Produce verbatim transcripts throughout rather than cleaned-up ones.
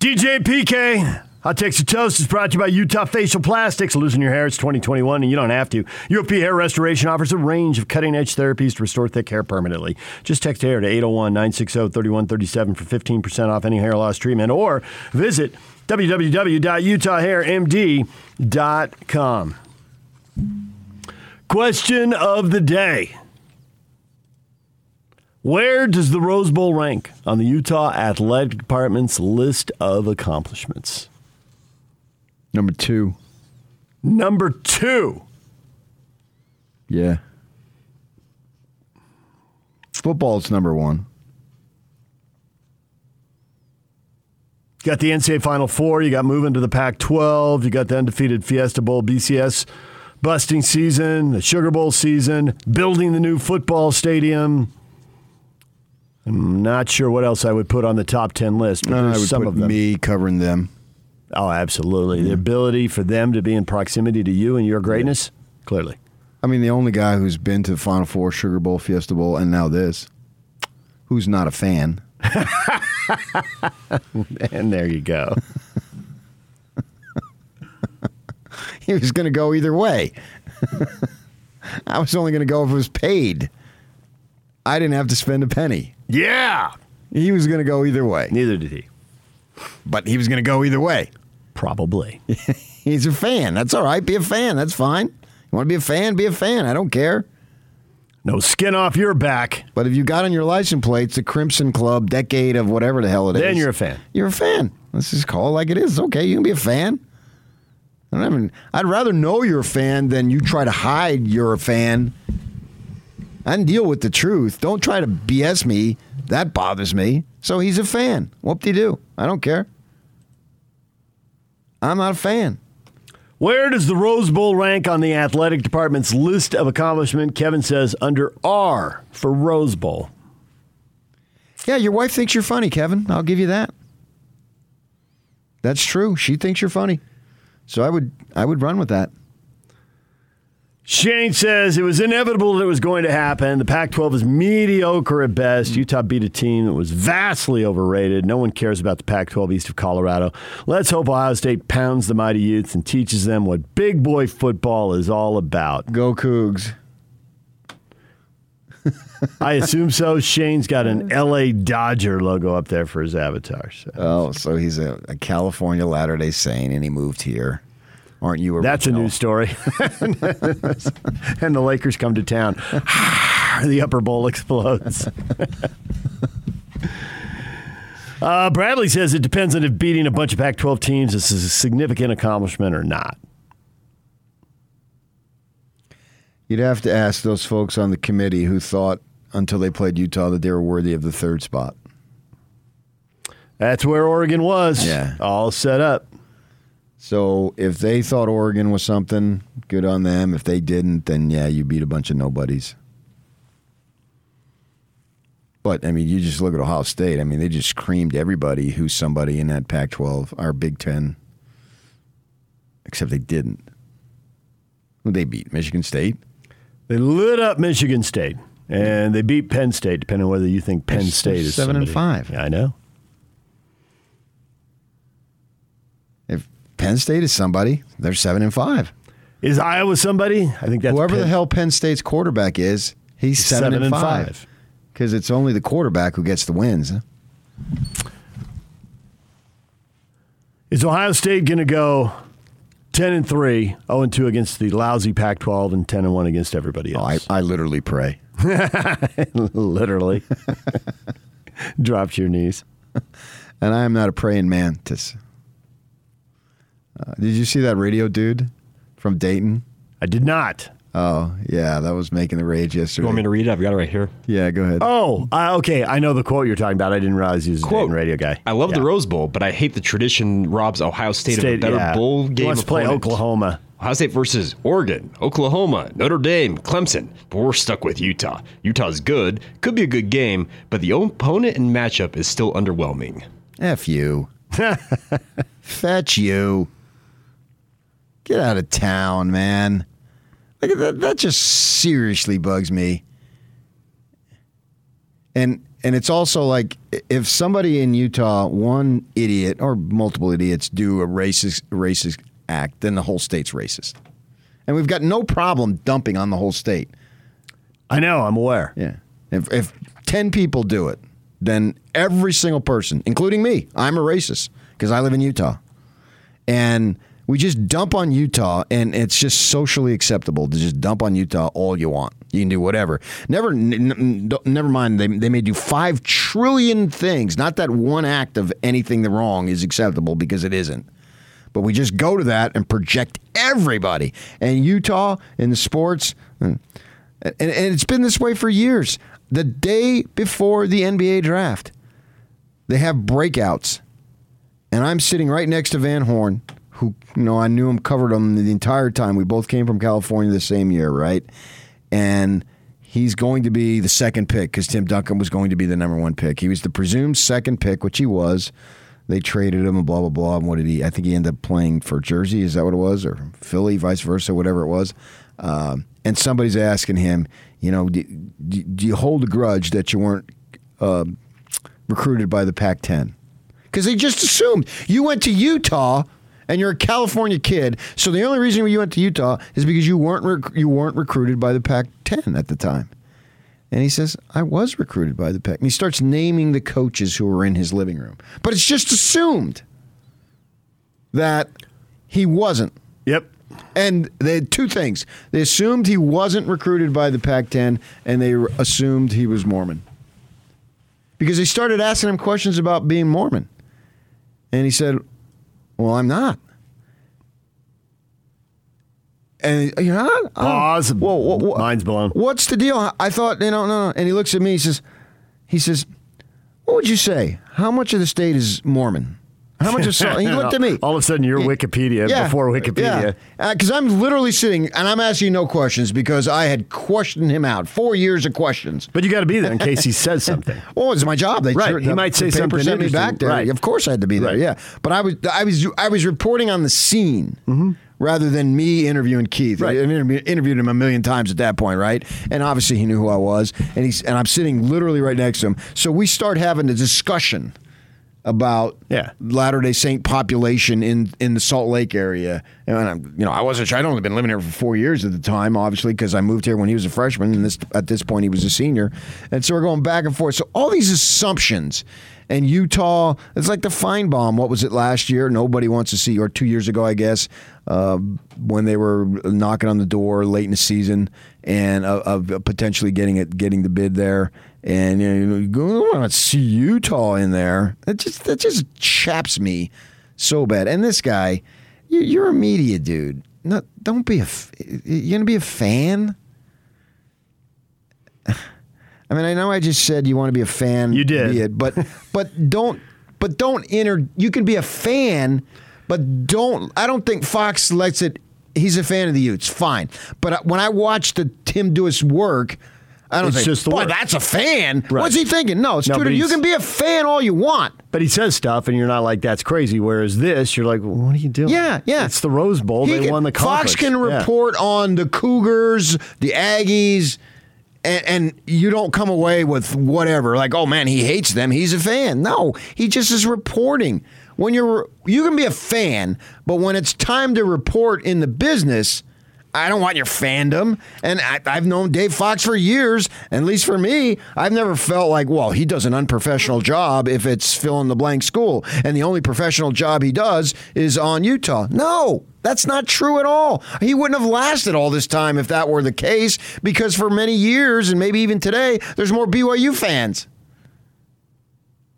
D J P K, Hot Takes and Toast is brought to you by Utah Facial Plastics. Losing your hair, it's twenty twenty-one, and you don't have to. U F P Hair Restoration offers a range of cutting-edge therapies to restore thick hair permanently. Just text HAIR to eight oh one, nine six zero, three one three seven for fifteen percent off any hair loss treatment, or visit w w w dot utah hair m d dot com. Question of the day. Where does the Rose Bowl rank on the Utah Athletic Department's list of accomplishments? Number two. Number two. Yeah. Football's number one. You got the N C double A Final Four. You got moving to the Pac twelve. You got the undefeated Fiesta Bowl, B C S busting season, the Sugar Bowl season, building the new football stadium. I'm not sure what else I would put on the top ten list, but no, there's I would some put of them. Me covering them. Oh, absolutely. Mm-hmm. The ability for them to be in proximity to you and your greatness, yeah. Clearly. I mean, the only guy who's been to the Final Four, Sugar Bowl, Fiesta Bowl, and now this, who's not a fan. And there you go. He was going to go either way. I was only going to go if it was paid. I didn't have to spend a penny. Yeah. He was going to go either way. Neither did he. But he was going to go either way. Probably. He's a fan. That's all right. Be a fan. That's fine. You want to be a fan? Be a fan. I don't care. No skin off your back. But if you got on your license plates the Crimson Club decade of whatever the hell it is. Then you're a fan. You're a fan. Let's just call it like it is. Okay, you can be a fan. I don't even, I'd rather know you're a fan than you try to hide you're a fan. I can deal with the truth. Don't try to B S me. That bothers me. So he's a fan. Whoop-de-doo. I don't care. I'm not a fan. Where does the Rose Bowl rank on the athletic department's list of accomplishment? Kevin says under R for Rose Bowl. Yeah, your wife thinks you're funny, Kevin. I'll give you that. That's true. She thinks you're funny. So I would I would run with that. Shane says it was inevitable that it was going to happen. The Pac twelve is mediocre at best. Utah beat a team that was vastly overrated. No one cares about the Pac twelve east of Colorado. Let's hope Ohio State pounds the mighty Utes and teaches them what big boy football is all about. Go Cougs. I assume so. Shane's got an L A Dodger logo up there for his avatar. So. Oh, so he's a, a California Latter-day Saint, and he moved here. Aren't you? Original? That's a news story. And the Lakers come to town. The upper bowl explodes. uh, Bradley says it depends on if beating a bunch of Pac twelve teams is a significant accomplishment or not. You'd have to ask those folks on the committee who thought until they played Utah that they were worthy of the third spot. That's where Oregon was. Yeah. All set up. So if they thought Oregon was something, good on them. If they didn't, then, yeah, you beat a bunch of nobodies. But, I mean, you just look at Ohio State. I mean, they just creamed everybody who's somebody in that Pac twelve, our Big Ten, except they didn't. Who'd they beat? Michigan State? They lit up Michigan State, and they beat Penn State, depending on whether you think Penn it's, State is seven somebody. and five. Yeah, I know. Penn State is somebody. They're seven and five. Is Iowa somebody? I think that's whoever Penn. The hell Penn State's quarterback is. He's, he's seven, seven and five because it's only the quarterback who gets the wins. Is Ohio State going to go ten and three, zero and two against the lousy Pac twelve, and ten and one against everybody else? Oh, I, I literally pray. Literally drops your knees, and I am not a praying mantis. Uh, did you see that radio dude from Dayton? I did not. Oh, yeah, that was making the rage yesterday. You want me to read it? I've got it right here. Yeah, go ahead. Oh, uh, okay, I know the quote you're talking about. I didn't realize he was a Dayton radio guy. I love yeah. the Rose Bowl, but I hate the tradition robs Ohio State, State of a better yeah. bowl game opponent. He wants to play Oklahoma. Ohio State versus Oregon, Oklahoma, Notre Dame, Clemson, but we're stuck with Utah. Utah's good, could be a good game, but the opponent and matchup is still underwhelming. F you. Fetch you. Get out of town, man. Like that, that just seriously bugs me. And And it's also like if somebody in Utah, one idiot or multiple idiots, do a racist racist act, then the whole state's racist. And we've got no problem dumping on the whole state. I know, I'm aware. Yeah. If, if ten people do it, then every single person, including me, I'm a racist because I live in Utah. And we just dump on Utah, and it's just socially acceptable to just dump on Utah all you want. You can do whatever. Never n- n- never mind, they, they may do five trillion things. Not that one act of anything the wrong is acceptable, because it isn't. But we just go to that and project everybody. And Utah in the sports, and, and it's been this way for years. The day before the N B A draft, they have breakouts. And I'm sitting right next to Van Horn, who, you know, I knew him, covered him the entire time. We both came from California the same year, right? And he's going to be the second pick because Tim Duncan was going to be the number one pick. He was the presumed second pick, which he was. They traded him and blah, blah, blah. And what did he? I think he ended up playing for Jersey. Is that what it was? Or Philly, vice versa, whatever it was. Um, and somebody's asking him, you know, do, do, do you hold a grudge that you weren't uh, recruited by the Pac ten? Because they just assumed you went to Utah and you're a California kid. So the only reason you went to Utah is because you weren't rec- you weren't recruited by the Pac ten at the time. And he says, I was recruited by the Pac. And he starts naming the coaches who were in his living room. But it's just assumed that he wasn't. Yep. And they had two things. They assumed he wasn't recruited by the Pac ten, and they assumed he was Mormon. Because they started asking him questions about being Mormon. And he said, well, I'm not. And you're not? Oh, whoa, whoa, whoa. Mind's blown. What's the deal? I thought, you know, no, no. And he looks at me, he says, he says, what would you say? How much of the state is Mormon? How much of something? He looked at me. All of a sudden, you're Wikipedia yeah, before Wikipedia. Because yeah. uh, I'm literally sitting, and I'm asking you no questions because I had questioned him out. Four years of questions. But you got to be there in case he says something. Well, it's my job. They right. Sure, he the, might say the something sent me back there. Right. Of course I had to be there, right. yeah. But I was, I was, I was reporting on the scene. Mm-hmm. Rather than me interviewing Keith. Right. I interviewed him a million times at that point, right? And obviously he knew who I was. And he's and I'm sitting literally right next to him. So we start having a discussion about yeah. Latter-day Saint population in, in the Salt Lake area. And I'm, you know, I wasn't sure. I'd only been living here for four years at the time, obviously, because I moved here when he was a freshman. And this at this point, he was a senior. And so we're going back and forth. So all these assumptions. And Utah, it's like the Feinbaum. What was it last year? Nobody wants to see, or two years ago, I guess, uh, when they were knocking on the door late in the season and of uh, uh, potentially getting it, getting the bid there. And you know, you want to see Utah in there. That just that just chaps me so bad. And this guy, you're a media dude. No, don't be a. You're gonna be a fan. I mean, I know I just said you want to be a fan. You did, be it, but but don't but don't enter. You can be a fan, but don't. I don't think Fox lets it. He's a fan of the Utes, fine. But when I watched the, him do his work, I don't it's think. Just the boy, work. That's a fan. Right. What's he thinking? No, it's no, true. You can be a fan all you want. But he says stuff, and you're not like that's crazy. Whereas this, you're like, well, what are you doing? Yeah, yeah. It's the Rose Bowl. He they can, won the conference. Fox can yeah. report on the Cougars, the Aggies. And, and you don't come away with whatever, like, oh, man, he hates them. He's a fan. No, he just is reporting. When you're, you can be a fan, but when it's time to report in the business, I don't want your fandom. And I, I've known Dave Fox for years, and at least for me, I've never felt like, well, he does an unprofessional job if it's fill-in-the-blank school, and the only professional job he does is on Utah. No, that's not true at all. He wouldn't have lasted all this time if that were the case, because for many years, and maybe even today, there's more B Y U fans.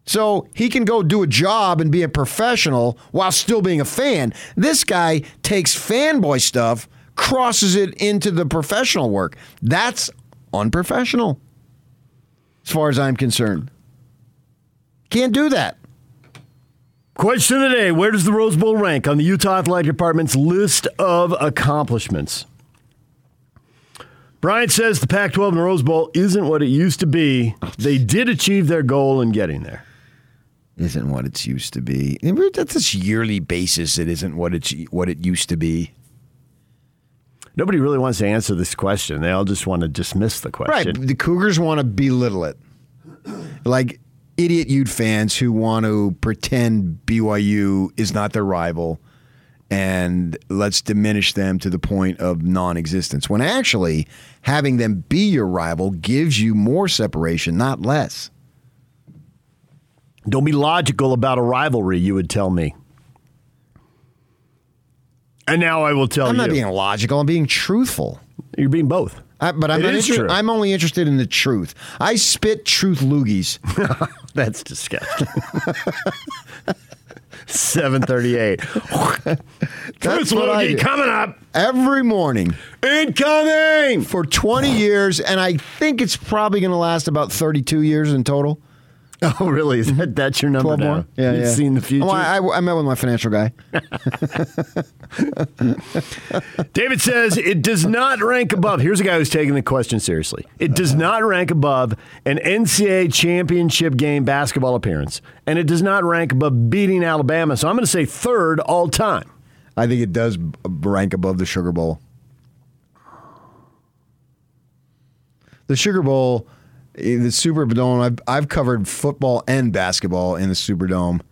So he can go do a job and be a professional while still being a fan. This guy takes fanboy stuff, crosses it into the professional work. That's unprofessional, as far as I'm concerned. Can't do that. Question of the day, where does the Rose Bowl rank on the Utah Athletic Department's list of accomplishments? Brian says the Pac twelve and the Rose Bowl isn't what it used to be. They did achieve their goal in getting there. Isn't what it's used to be. That's this yearly basis. It isn't what it's what it used to be. Nobody really wants to answer this question. They all just want to dismiss the question. Right. The Cougars want to belittle it. like idiot Ute fans who want to pretend B Y U is not their rival and let's diminish them to the point of non-existence, when actually having them be your rival gives you more separation, not less. Don't be logical about a rivalry, you would tell me. And now I will tell you. I'm not you. being logical. I'm being truthful. You're being both. I, but I'm, not inter- I'm only interested in the truth. I spit truth loogies. That's disgusting. seven thirty-eight Truth loogie coming up. Every morning. Incoming! For twenty years, and I think it's probably going to last about thirty-two years in total. Oh, really? Is that, that's your number now? Yeah, You've yeah. seen the future? Well, I, I, I met with my financial guy. David says, it does not rank above. Here's a guy who's taking the question seriously. It does not rank above an N C A A championship game basketball appearance, and it does not rank above beating Alabama. So I'm going to say third all time. I think it does rank above the Sugar Bowl. The Sugar Bowl... The Superdome, I've, I've covered football and basketball in the Superdome.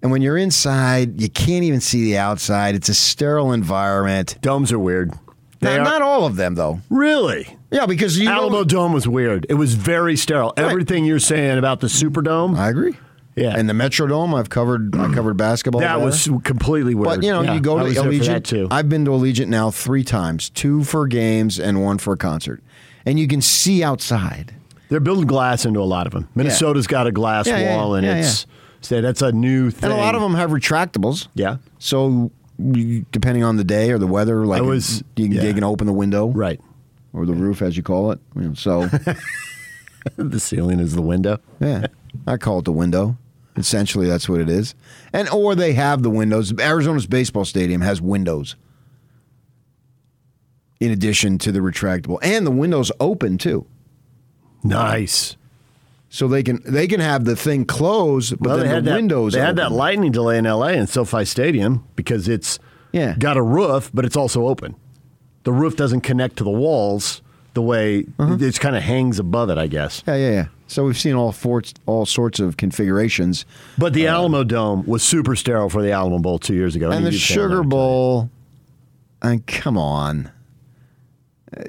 And when you're inside, you can't even see the outside. It's a sterile environment. Domes are weird. They not, are. not all of them, though. Really? Yeah, because you Alamo Dome was weird. It was very sterile. Right. Everything you're saying about the Superdome. I agree. Yeah. And the Metrodome, I've covered I covered basketball. That there. was completely weird. But, you know, yeah, you go to Allegiant. Too. I've been to Allegiant now three times, two for games and one for a concert. And you can see outside. They're building glass into a lot of them. Minnesota's yeah. got a glass yeah, yeah, wall, and yeah, it's yeah. that's a new thing. And a lot of them have retractables. Yeah. So depending on the day or the weather, like was, it, you can yeah. dig and open the window, right, or the yeah. roof, as you call it. So the ceiling is the window. Yeah, I call it the window. Essentially, that's what it is. And or they have the windows. Arizona's baseball stadium has windows. In addition to the retractable, and the windows open too. Nice. So they can they can have the thing closed, but well, then they had the that, windows They open. Had that lightning delay in L A and SoFi Stadium because it's yeah. got a roof, but it's also open. The roof doesn't connect to the walls the way uh-huh. it kind of hangs above it, I guess. Yeah, yeah, yeah. So we've seen all four, all sorts of configurations. But the um, Alamo Dome was super sterile for the Alamo Bowl two years ago. And the Sugar Bowl, I mean, come on.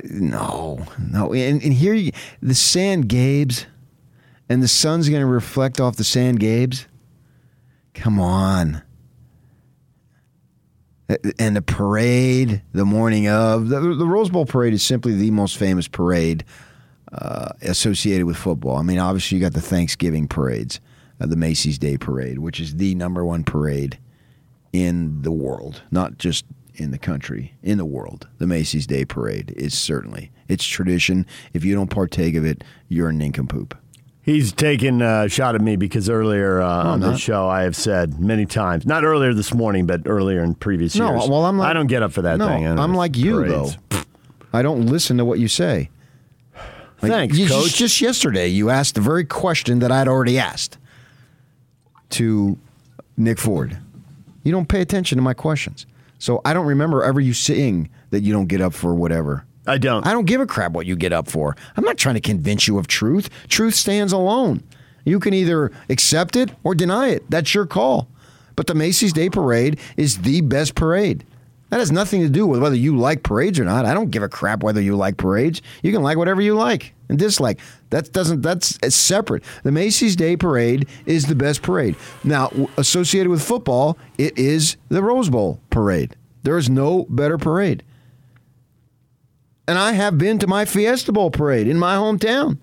No, no. And, and here, you, the San Gabes, and the sun's going to reflect off the San Gabes. Come on. And the parade, the morning of. The, the Rose Bowl parade is simply the most famous parade uh, associated with football. I mean, obviously, you got the Thanksgiving parades, uh, the Macy's Day Parade, which is the number one parade in the world, not just in the country, in the world. The Macy's Day Parade is certainly, it's tradition. If you don't partake of it, you're a nincompoop. He's taking a shot at me because earlier uh, no, on the show I have said many times, not earlier this morning, but earlier in previous no, years, well, I'm like, I don't get up for that no, thing. I'm like you, parades. though. I don't listen to what you say. Like, Thanks, you, Coach. Just yesterday, you asked the very question that I'd already asked to Nick Ford. You don't pay attention to my questions. So I don't remember ever you saying that you don't get up for whatever. I don't. I don't give a crap what you get up for. I'm not trying to convince you of truth. Truth stands alone. You can either accept it or deny it. That's your call. But the Macy's Day Parade is the best parade. That has nothing to do with whether you like parades or not. I don't give a crap whether you like parades. You can like whatever you like and dislike. That doesn't. That's separate. The Macy's Day Parade is the best parade. Now, associated with football, it is the Rose Bowl parade. There is no better parade. And I have been to my Fiesta Bowl parade in my hometown.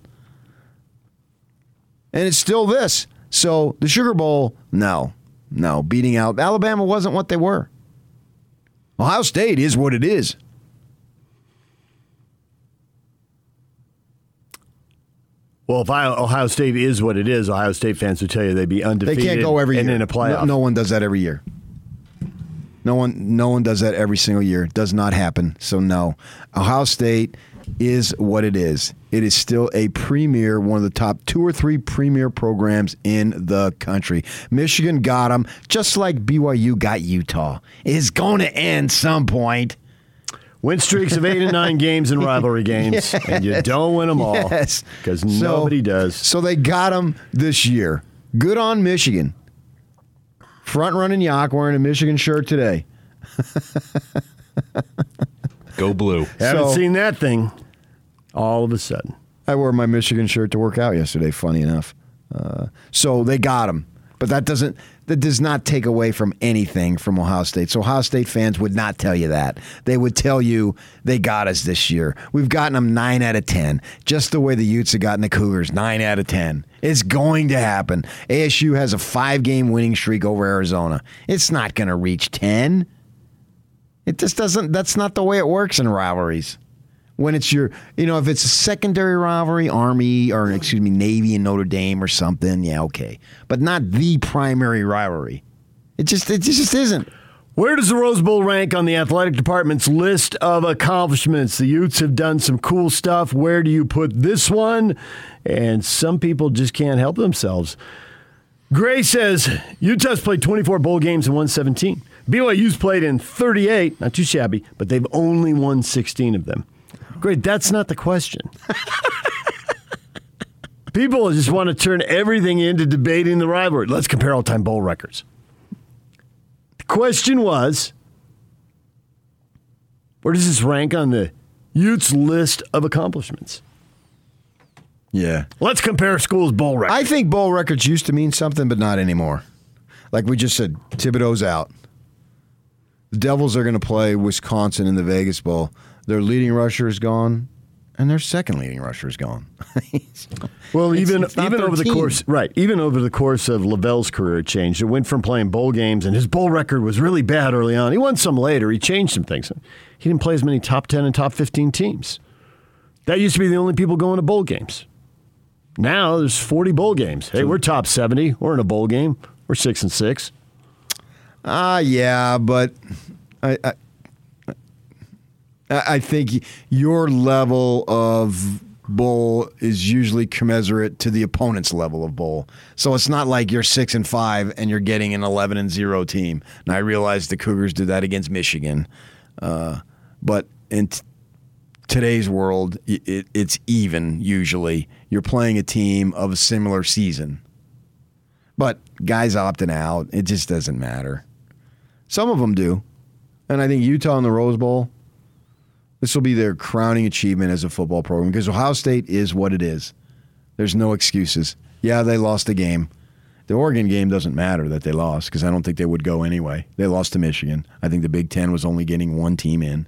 And it's still this. So the Sugar Bowl, no. No, beating out. Alabama wasn't what they were. Ohio State is what it is. Well, if I, Ohio State is what it is, Ohio State fans would tell you they'd be undefeated. They can't go every and year. In a playoff. No, no one does that every year. No one, no one does that every single year. It does not happen. So no, Ohio State is what it is. It is still a premier, one of the top two or three premier programs in the country. Michigan got them, just like B Y U got Utah. It's going to end some point. Win streaks of eight and nine games in rivalry games, yes. and you don't win them all because yes. so, nobody does. So they got them this year. Good on Michigan. Front-running Yak wearing a Michigan shirt today. Go blue. Haven't so, seen that thing all of a sudden. I wore my Michigan shirt to work out yesterday, funny enough. Uh, so they got him. But that doesn't that does not take away from anything from Ohio State. So Ohio State fans would not tell you that. They would tell you they got us this year. We've gotten them nine out of ten, just the way the Utes have gotten the Cougars, nine out of ten. It's going to happen. A S U has a five-game winning streak over Arizona. It's not going to reach ten. It just doesn't. That's not the way it works in rivalries. When it's your, you know, if it's a secondary rivalry, Army or, excuse me, Navy and Notre Dame or something, yeah, okay. But not the primary rivalry. It just, it just isn't. Where does the Rose Bowl rank on the athletic department's list of accomplishments? The Utes have done some cool stuff. Where do you put this one? And some people just can't help themselves. Gray says, Utah's played twenty-four bowl games and won seventeen. B Y U's played in thirty-eight, not too shabby, but they've only won sixteen of them. Great, that's not the question. People just want to turn everything into debating the rivalry. Let's compare all-time bowl records. The question was, where does this rank on the Utes list of accomplishments? Yeah. Let's compare schools' bowl records. I think bowl records used to mean something, but not anymore. Like we just said, Thibodeau's out. The Devils are going to play Wisconsin in the Vegas Bowl. Their leading rusher is gone, and their second leading rusher is gone. Well, it's, even it's even over the course, right? Even over the course of Lavelle's career, it changed. It went from playing bowl games, and his bowl record was really bad early on. He won some later. He changed some things. He didn't play as many top ten and top fifteen teams. That used to be the only people going to bowl games. Now there's forty bowl games. Hey, we're top seventy. We're in a bowl game. We're six and six. Ah, uh, yeah, but I. I I think your level of bowl is usually commensurate to the opponent's level of bowl. So it's not like you're six and five and you're getting an eleven and zero team. And I realize the Cougars did that against Michigan, uh, but in t- today's world, it, it, it's even usually. You're playing a team of a similar season, but guys opting out. It just doesn't matter. Some of them do, and I think Utah in the Rose Bowl. This will be their crowning achievement as a football program because Ohio State is what it is. There's no excuses. Yeah, they lost the game. The Oregon game doesn't matter that they lost because I don't think they would go anyway. They lost to Michigan. I think the Big Ten was only getting one team in,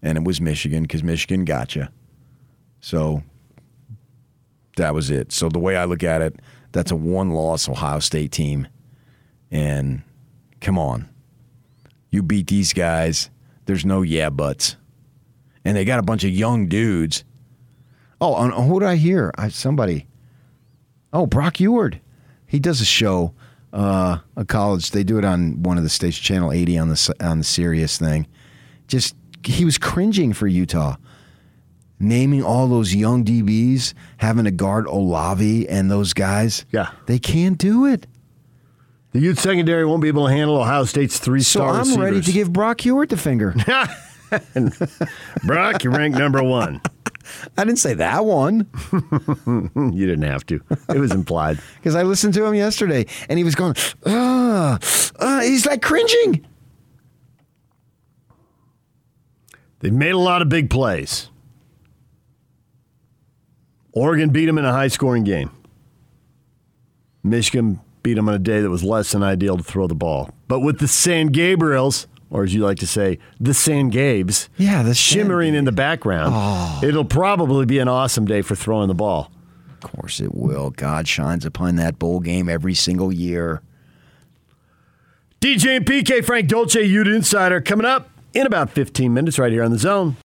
and it was Michigan because Michigan got you. So that was it. So the way I look at it, that's a one-loss Ohio State team. And come on. You beat these guys. There's no yeah buts. And they got a bunch of young dudes. Oh, on, who did I hear? I, somebody. Oh, Brock Eward. He does a show, uh, a college. They do it on one of the states, Channel eighty on the on the Sirius thing. Just he was cringing for Utah, naming all those young D Bs, having to guard Olavi and those guys. Yeah, they can't do it. The youth secondary won't be able to handle Ohio State's three-star receivers. So I'm ready to give Brock Eward the finger. And Brock, you ranked number one. I didn't say that one. You didn't have to. It was implied. Because I listened to him yesterday, and he was going, ah, uh, he's like cringing. They've made a lot of big plays. Oregon beat them in a high-scoring game. Michigan beat them on a day that was less than ideal to throw the ball. But with the San Gabriels, or as you like to say, the San Gabes, yeah, the shimmering San... in the background. Oh. It'll probably be an awesome day for throwing the ball. Of course it will. God shines upon that bowl game every single year. D J and P K, Frank Dolce, Ute Insider, coming up in about fifteen minutes right here on The Zone.